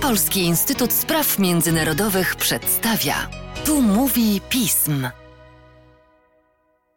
Polski Instytut Spraw Międzynarodowych przedstawia. Tu mówi pism.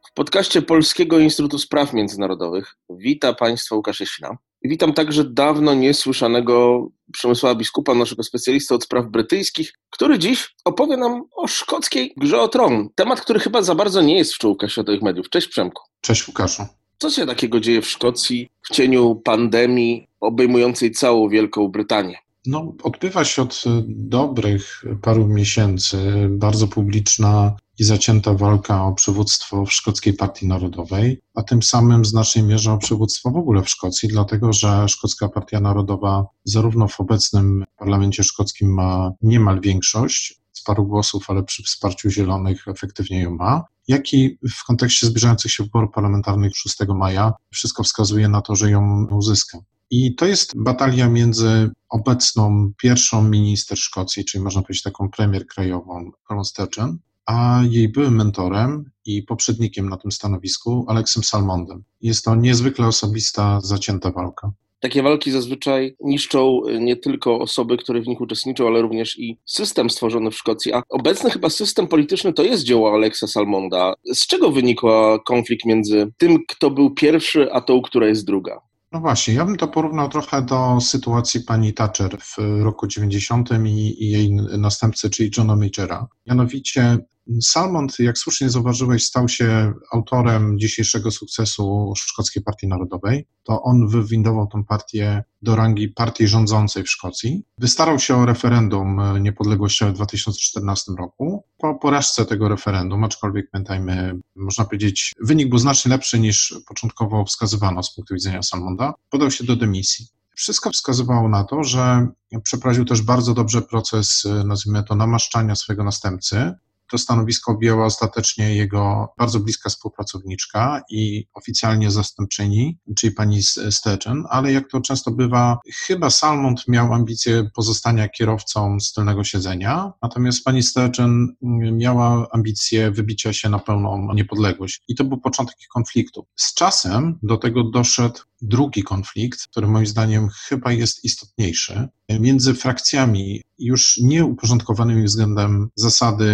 W podcaście Polskiego Instytutu Spraw Międzynarodowych wita Państwa Łukasz Jasina. Witam także dawno niesłyszanego Przemysława Biskupa, naszego specjalistę od spraw brytyjskich, który dziś opowie nam o szkockiej grze o tron. Temat, który chyba za bardzo nie jest w czołówkach światowych mediów. Cześć Przemku. Cześć Łukaszu. Co się takiego dzieje w Szkocji w cieniu pandemii obejmującej całą Wielką Brytanię? No, odbywa się od dobrych paru miesięcy bardzo publiczna i zacięta walka o przywództwo w Szkockiej Partii Narodowej, a tym samym w znacznej mierze o przywództwo w ogóle w Szkocji, dlatego że Szkocka Partia Narodowa zarówno w obecnym parlamencie szkockim ma niemal większość, z paru głosów, ale przy wsparciu Zielonych efektywnie ją ma, jak i w kontekście zbliżających się wyborów parlamentarnych 6 maja wszystko wskazuje na to, że ją uzyska. I to jest batalia między obecną pierwszą minister Szkocji, czyli można powiedzieć taką premier krajową, Nicolą Sturgeon, a jej byłym mentorem i poprzednikiem na tym stanowisku, Aleksem Salmondem. Jest to niezwykle osobista, zacięta walka. Takie walki zazwyczaj niszczą nie tylko osoby, które w nich uczestniczą, ale również i system stworzony w Szkocji, a obecny chyba system polityczny to jest dzieło Aleksa Salmonda. Z czego wynikła konflikt między tym, kto był pierwszy, a tą, która jest druga? No właśnie, ja bym to porównał trochę do sytuacji pani Thatcher w roku 90 i jej następcy, czyli Johna Majora. Mianowicie Salmond, jak słusznie zauważyłeś, stał się autorem dzisiejszego sukcesu Szkockiej Partii Narodowej. To on wywindował tę partię do rangi partii rządzącej w Szkocji. Wystarał się o referendum niepodległościowe w 2014 roku. Po porażce tego referendum, aczkolwiek pamiętajmy, można powiedzieć, wynik był znacznie lepszy niż początkowo wskazywano z punktu widzenia Salmonda, podał się do dymisji. Wszystko wskazywało na to, że przeprowadził też bardzo dobrze proces, nazwijmy to, namaszczania swojego następcy. To stanowisko objęła ostatecznie jego bardzo bliska współpracowniczka i oficjalnie zastępczyni, czyli pani Sturgeon, ale jak to często bywa, chyba Salmond miał ambicje pozostania kierowcą z tylnego siedzenia, natomiast pani Sturgeon miała ambicje wybicia się na pełną niepodległość. I to był początek ich konfliktu. Z czasem do tego doszedł drugi konflikt, który moim zdaniem chyba jest istotniejszy, między frakcjami już nie uporządkowanymi względem zasady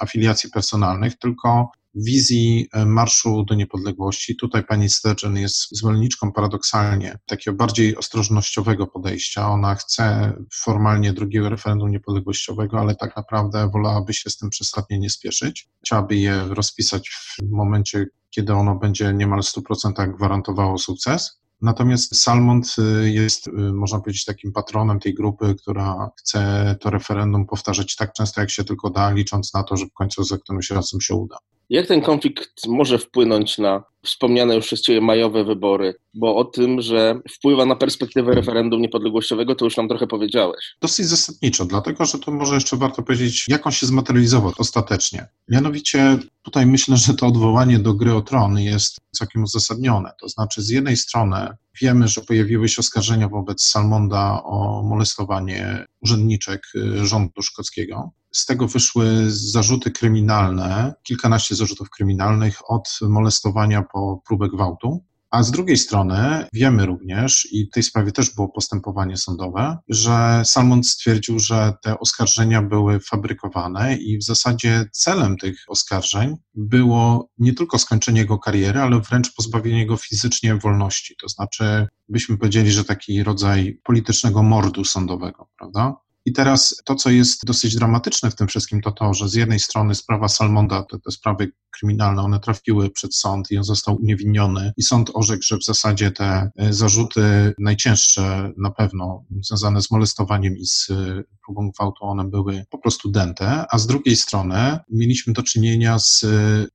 afiliacji personalnych, tylko wizji marszu do niepodległości. Tutaj pani Sturgeon jest zwolenniczką paradoksalnie takiego bardziej ostrożnościowego podejścia. Ona chce formalnie drugiego referendum niepodległościowego, ale tak naprawdę wolałaby się z tym przesadnie nie spieszyć. Chciałaby je rozpisać w momencie, kiedy ono będzie niemal 100% gwarantowało sukces. Natomiast Salmond jest, można powiedzieć, takim patronem tej grupy, która chce to referendum powtarzać tak często, jak się tylko da, licząc na to, że w końcu za którymś razem się uda. Jak ten konflikt może wpłynąć na wspomniane już przez Ciebie majowe wybory? Bo o tym, że wpływa na perspektywę referendum niepodległościowego, to już nam trochę powiedziałeś. Dosyć zasadniczo, dlatego że to może jeszcze warto powiedzieć, jak on się zmaterializował ostatecznie. Mianowicie tutaj myślę, że to odwołanie do gry o tron jest całkiem uzasadnione. To znaczy z jednej strony wiemy, że pojawiły się oskarżenia wobec Salmonda o molestowanie urzędniczek rządu szkockiego. Z tego wyszły zarzuty kryminalne, kilkanaście zarzutów kryminalnych od molestowania po próbę gwałtu. A z drugiej strony wiemy również, i w tej sprawie też było postępowanie sądowe, że Salmond stwierdził, że te oskarżenia były fabrykowane i w zasadzie celem tych oskarżeń było nie tylko skończenie jego kariery, ale wręcz pozbawienie go fizycznie wolności. To znaczy, byśmy powiedzieli, że taki rodzaj politycznego mordu sądowego, prawda? I teraz to, co jest dosyć dramatyczne w tym wszystkim, to to, że z jednej strony sprawa Salmonda, te sprawy kryminalne, one trafiły przed sąd i on został uniewinniony i sąd orzekł, że w zasadzie te zarzuty najcięższe na pewno związane z molestowaniem i z próbą gwałtu, one były po prostu dęte, a z drugiej strony mieliśmy do czynienia z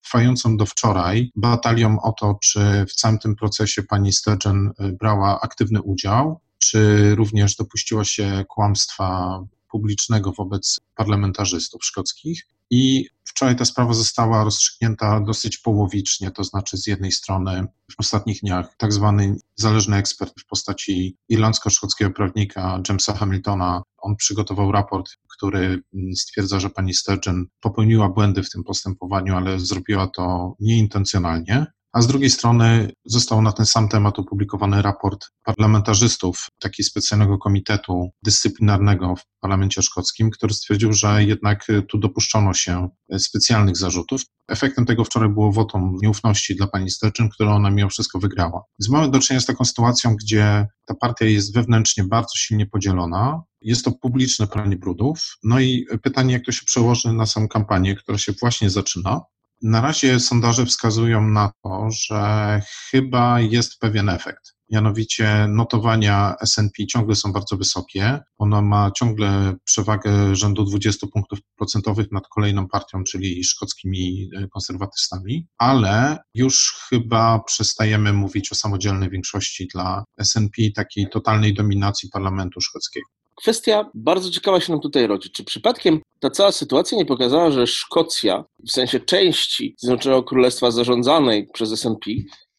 trwającą do wczoraj batalią o to, czy w całym tym procesie pani Sturgeon brała aktywny udział, czy również dopuściła się kłamstwa publicznego wobec parlamentarzystów szkockich. I wczoraj ta sprawa została rozstrzygnięta dosyć połowicznie, to znaczy z jednej strony w ostatnich dniach tak zwany zależny ekspert w postaci irlandzko-szkockiego prawnika Jamesa Hamiltona, on przygotował raport, który stwierdza, że pani Sturgeon popełniła błędy w tym postępowaniu, ale zrobiła to nieintencjonalnie. a z drugiej strony został na ten sam temat opublikowany raport parlamentarzystów takiego specjalnego komitetu dyscyplinarnego w Parlamencie Szkockim, który stwierdził, że jednak tu dopuszczono się specjalnych zarzutów. Efektem tego wczoraj było wotum nieufności dla pani Sturgeon, które ona mimo wszystko wygrała. Więc mamy do czynienia z taką sytuacją, gdzie ta partia jest wewnętrznie bardzo silnie podzielona, jest to publiczne pranie brudów, no i pytanie, jak to się przełoży na samą kampanię, która się właśnie zaczyna. Na razie sondaże wskazują na to, że chyba jest pewien efekt. Mianowicie notowania S&P ciągle są bardzo wysokie. Ona ma ciągle przewagę rzędu 20 punktów procentowych nad kolejną partią, czyli szkockimi konserwatystami, ale już chyba przestajemy mówić o samodzielnej większości dla S&P, takiej totalnej dominacji parlamentu szkockiego. Kwestia bardzo ciekawa się nam tutaj rodzi. Czy przypadkiem ta cała sytuacja nie pokazała, że Szkocja, w sensie części Zjednoczonego Królestwa zarządzanej przez S&P,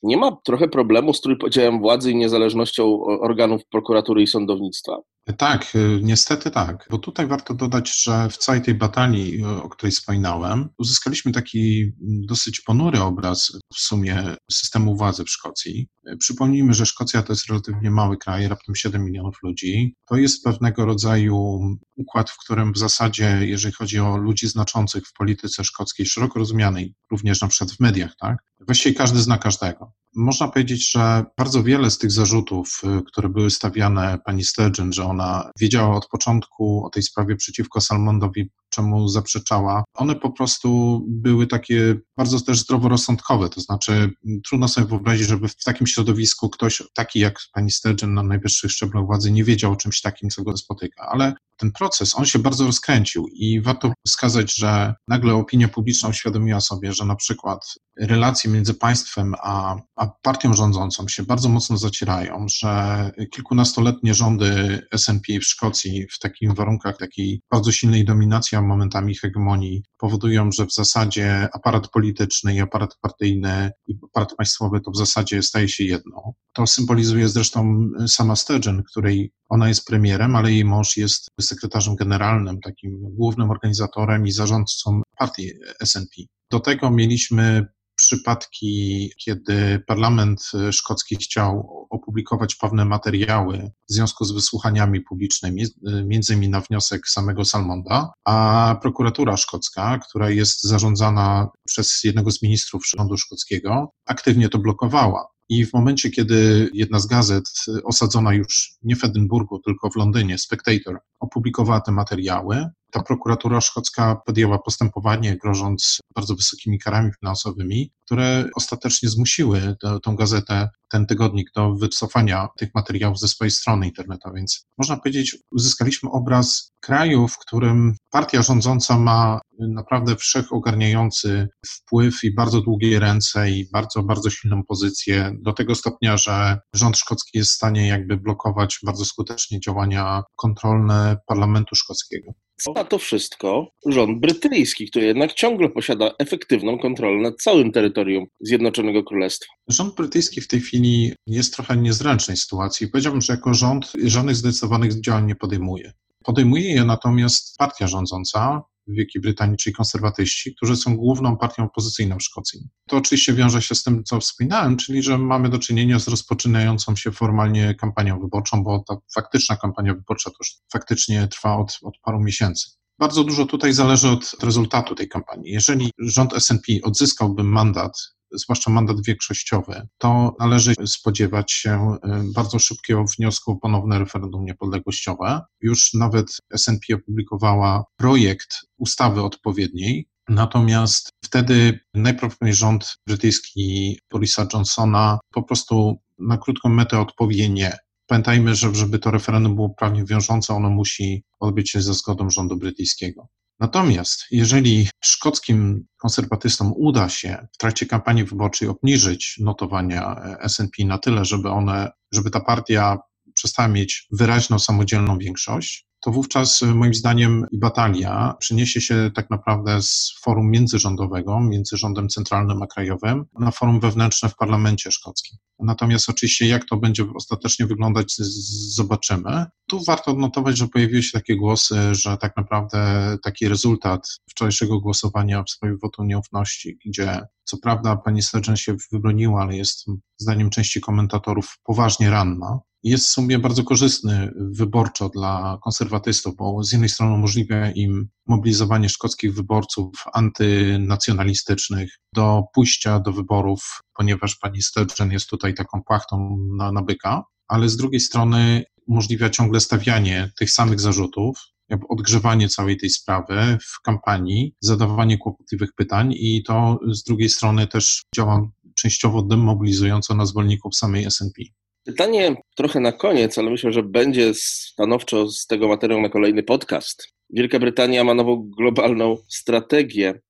nie ma trochę problemu z trójpodziałem władzy i niezależnością organów prokuratury i sądownictwa? Tak, niestety tak, bo tutaj warto dodać, że w całej tej batalii, o której wspominałem, uzyskaliśmy taki dosyć ponury obraz w sumie systemu władzy w Szkocji. Przypomnijmy, że Szkocja to jest relatywnie mały kraj, raptem 7 milionów ludzi. To jest pewnego rodzaju układ, w którym w zasadzie, jeżeli chodzi o ludzi znaczących w polityce szkockiej, szeroko rozumianej, również na przykład w mediach, tak, właściwie każdy zna każdego. Można powiedzieć, że bardzo wiele z tych zarzutów, które były stawiane pani Sturgeon, że ona wiedziała od początku o tej sprawie przeciwko Salmondowi, czemu zaprzeczała, one po prostu były takie bardzo też zdroworozsądkowe, to znaczy trudno sobie wyobrazić, żeby w takim środowisku ktoś taki jak pani Sturgeon na najwyższych szczeblach władzy nie wiedział o czymś takim, co go spotyka, ale ten proces, on się bardzo rozkręcił i warto wskazać, że nagle opinia publiczna uświadomiła sobie, że na przykład relacje między państwem a partią rządzącą się bardzo mocno zacierają, że kilkunastoletnie rządy SNP w Szkocji w takich warunkach takiej bardzo silnej dominacji, a momentami hegemonii, powodują, że w zasadzie aparat polityczny i aparat partyjny i aparat państwowy to w zasadzie staje się jedno. To symbolizuje zresztą sama Sturgeon, której ona jest premierem, ale jej mąż jest sekretarzem generalnym, takim głównym organizatorem i zarządcą partii SNP. Do tego mieliśmy przypadki, kiedy parlament szkocki chciał opublikować pewne materiały w związku z wysłuchaniami publicznymi, między innymi na wniosek samego Salmonda, a prokuratura szkocka, która jest zarządzana przez jednego z ministrów rządu szkockiego, aktywnie to blokowała. I w momencie, kiedy jedna z gazet, osadzona już nie w Edynburgu, tylko w Londynie, Spectator, opublikowała te materiały, ta prokuratura szkocka podjęła postępowanie, grożąc bardzo wysokimi karami finansowymi, które ostatecznie zmusiły tą gazetę, ten tygodnik, do wycofania tych materiałów ze swojej strony internetowej. Więc można powiedzieć, uzyskaliśmy obraz kraju, w którym partia rządząca ma naprawdę wszechogarniający wpływ i bardzo długie ręce i bardzo, bardzo silną pozycję do tego stopnia, że rząd szkocki jest w stanie jakby blokować bardzo skutecznie działania kontrolne parlamentu szkockiego. Za to wszystko rząd brytyjski, który jednak ciągle posiada efektywną kontrolę nad całym terytorium Zjednoczonego Królestwa. Rząd brytyjski w tej chwili jest w trochę niezręcznej sytuacji. Powiedziałbym, że jako rząd żadnych zdecydowanych działań nie podejmuje. Podejmuje je natomiast partia rządząca w Wielkiej Brytanii, czyli konserwatyści, którzy są główną partią opozycyjną w Szkocji. To oczywiście wiąże się z tym, co wspominałem, czyli że mamy do czynienia z rozpoczynającą się formalnie kampanią wyborczą, bo ta faktyczna kampania wyborcza to już faktycznie trwa od paru miesięcy. Bardzo dużo tutaj zależy od rezultatu tej kampanii. Jeżeli rząd SNP odzyskałby mandat, zwłaszcza mandat większościowy, to należy spodziewać się bardzo szybkiego wniosku o ponowne referendum niepodległościowe. Już nawet SNP opublikowała projekt ustawy odpowiedniej, natomiast wtedy najprawdopodobniej rząd brytyjski Borisa Johnsona po prostu na krótką metę odpowie nie. Pamiętajmy, że żeby to referendum było prawnie wiążące, ono musi odbyć się ze zgodą rządu brytyjskiego. Natomiast jeżeli szkockim konserwatystom uda się w trakcie kampanii wyborczej obniżyć notowania S&P na tyle, żeby ta partia przestała mieć wyraźną samodzielną większość, to wówczas moim zdaniem batalia przeniesie się tak naprawdę z forum międzyrządowego, między rządem centralnym a krajowym, na forum wewnętrzne w parlamencie szkockim. Natomiast oczywiście jak to będzie ostatecznie wyglądać, zobaczymy. Tu warto odnotować, że pojawiły się takie głosy, że tak naprawdę taki rezultat wczorajszego głosowania w sprawie wotum nieufności, gdzie co prawda pani Sturgeon się wybroniła, ale jest zdaniem części komentatorów poważnie ranna, jest w sumie bardzo korzystny wyborczo dla konserwatystów, bo z jednej strony umożliwia im mobilizowanie szkockich wyborców antynacjonalistycznych do pójścia do wyborów, ponieważ pani Sturgeon jest tutaj taką płachtą na byka, ale z drugiej strony umożliwia ciągle stawianie tych samych zarzutów, odgrzewanie całej tej sprawy w kampanii, zadawanie kłopotliwych pytań i to z drugiej strony też działa częściowo demobilizująco na zwolenników samej SNP. Pytanie trochę na koniec, ale myślę, że będzie stanowczo z tego materiału na kolejny podcast. Wielka Brytania ma nową globalną strategię.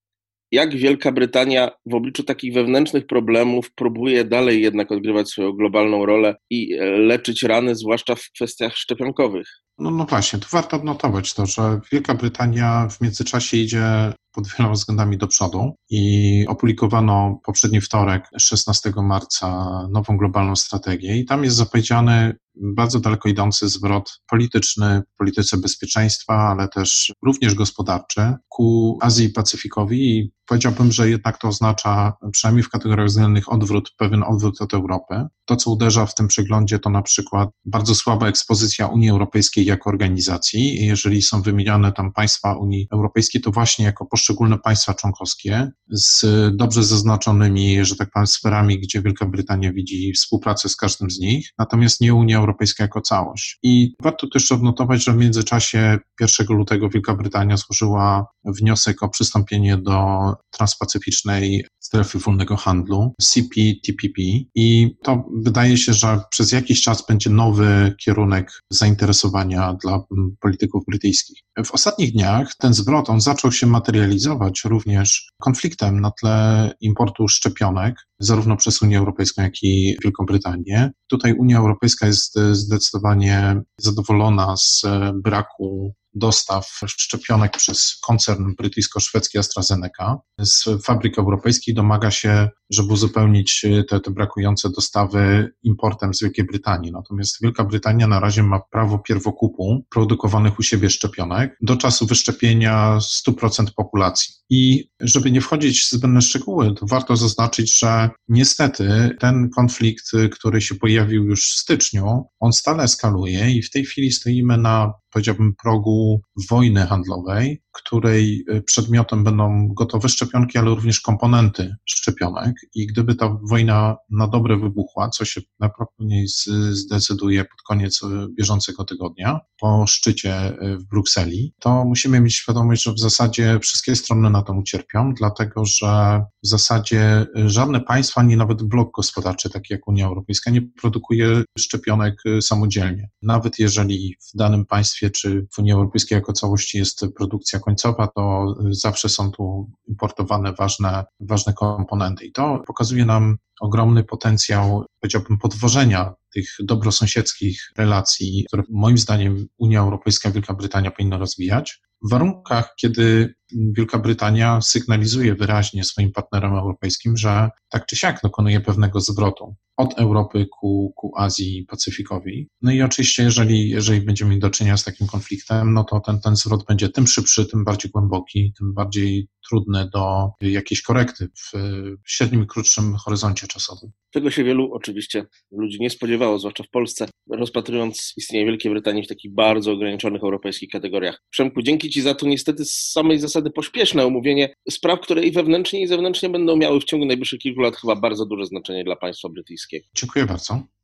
Jak Wielka Brytania w obliczu takich wewnętrznych problemów próbuje dalej jednak odgrywać swoją globalną rolę i leczyć rany, zwłaszcza w kwestiach szczepionkowych? No właśnie, tu warto odnotować to, że Wielka Brytania w międzyczasie idzie pod wieloma względami do przodu i opublikowano poprzedni wtorek, 16 marca, nową globalną strategię i tam jest zapowiedziany bardzo daleko idący zwrot polityczny w polityce bezpieczeństwa, ale też również gospodarczy ku Azji i Pacyfikowi i powiedziałbym, że jednak to oznacza przynajmniej w kategoriach względnych pewien odwrót od Europy. To, co uderza w tym przeglądzie, to na przykład bardzo słaba ekspozycja Unii Europejskiej jako organizacji. Jeżeli są wymieniane tam państwa Unii Europejskiej, to właśnie jako poszczególne państwa członkowskie z dobrze zaznaczonymi, że tak powiem, sferami, gdzie Wielka Brytania widzi współpracę z każdym z nich, natomiast nie Unia Europejska jako całość. I warto też odnotować, że w międzyczasie 1 lutego Wielka Brytania złożyła wniosek o przystąpienie do transpacyficznej strefy wolnego handlu, CPTPP, i to wydaje się, że przez jakiś czas będzie nowy kierunek zainteresowania dla polityków brytyjskich. W ostatnich dniach ten zwrot, on zaczął się materializować również konfliktem na tle importu szczepionek, zarówno przez Unię Europejską, jak i Wielką Brytanię. Tutaj Unia Europejska jest zdecydowanie zadowolona z braku dostaw szczepionek przez koncern brytyjsko-szwedzki AstraZeneca z fabryk europejskich, domaga się, żeby uzupełnić te brakujące dostawy importem z Wielkiej Brytanii. Natomiast Wielka Brytania na razie ma prawo pierwokupu produkowanych u siebie szczepionek do czasu wyszczepienia 100% populacji. I żeby nie wchodzić w zbędne szczegóły, to warto zaznaczyć, że niestety ten konflikt, który się pojawił już w styczniu, on stale eskaluje i w tej chwili stoimy na, powiedziałbym, progu wojny handlowej, której przedmiotem będą gotowe szczepionki, ale również komponenty szczepionek i gdyby ta wojna na dobre wybuchła, co się najprawdopodobniej zdecyduje pod koniec bieżącego tygodnia, po szczycie w Brukseli, to musimy mieć świadomość, że w zasadzie wszystkie strony na to ucierpią, dlatego że w zasadzie żadne państwa, ani nawet blok gospodarczy, taki jak Unia Europejska, nie produkuje szczepionek samodzielnie. Nawet jeżeli w danym państwie czy w Unii Europejskiej jako całości jest produkcja końcowa, to zawsze są tu importowane ważne komponenty i to pokazuje nam ogromny potencjał, powiedziałbym, podważenia tych dobrosąsiedzkich relacji, które moim zdaniem Unia Europejska i Wielka Brytania powinna rozwijać. W warunkach, kiedy Wielka Brytania sygnalizuje wyraźnie swoim partnerom europejskim, że tak czy siak dokonuje pewnego zwrotu od Europy ku Azji i Pacyfikowi. No i oczywiście, jeżeli będziemy mieli do czynienia z takim konfliktem, no to ten zwrot będzie tym szybszy, tym bardziej głęboki, tym bardziej trudny do jakiejś korekty w średnim i krótszym horyzoncie czasowym. Tego się wielu oczywiście ludzi nie spodziewało, zwłaszcza w Polsce, rozpatrując istnienie Wielkiej Brytanii w takich bardzo ograniczonych europejskich kategoriach. Przemku, dzięki Ci za to niestety z samej zasady pośpieszne omówienie spraw, które i wewnętrznie, i zewnętrznie będą miały w ciągu najbliższych kilku lat chyba bardzo duże znaczenie dla państwa brytyjskiego. Dziękuję bardzo.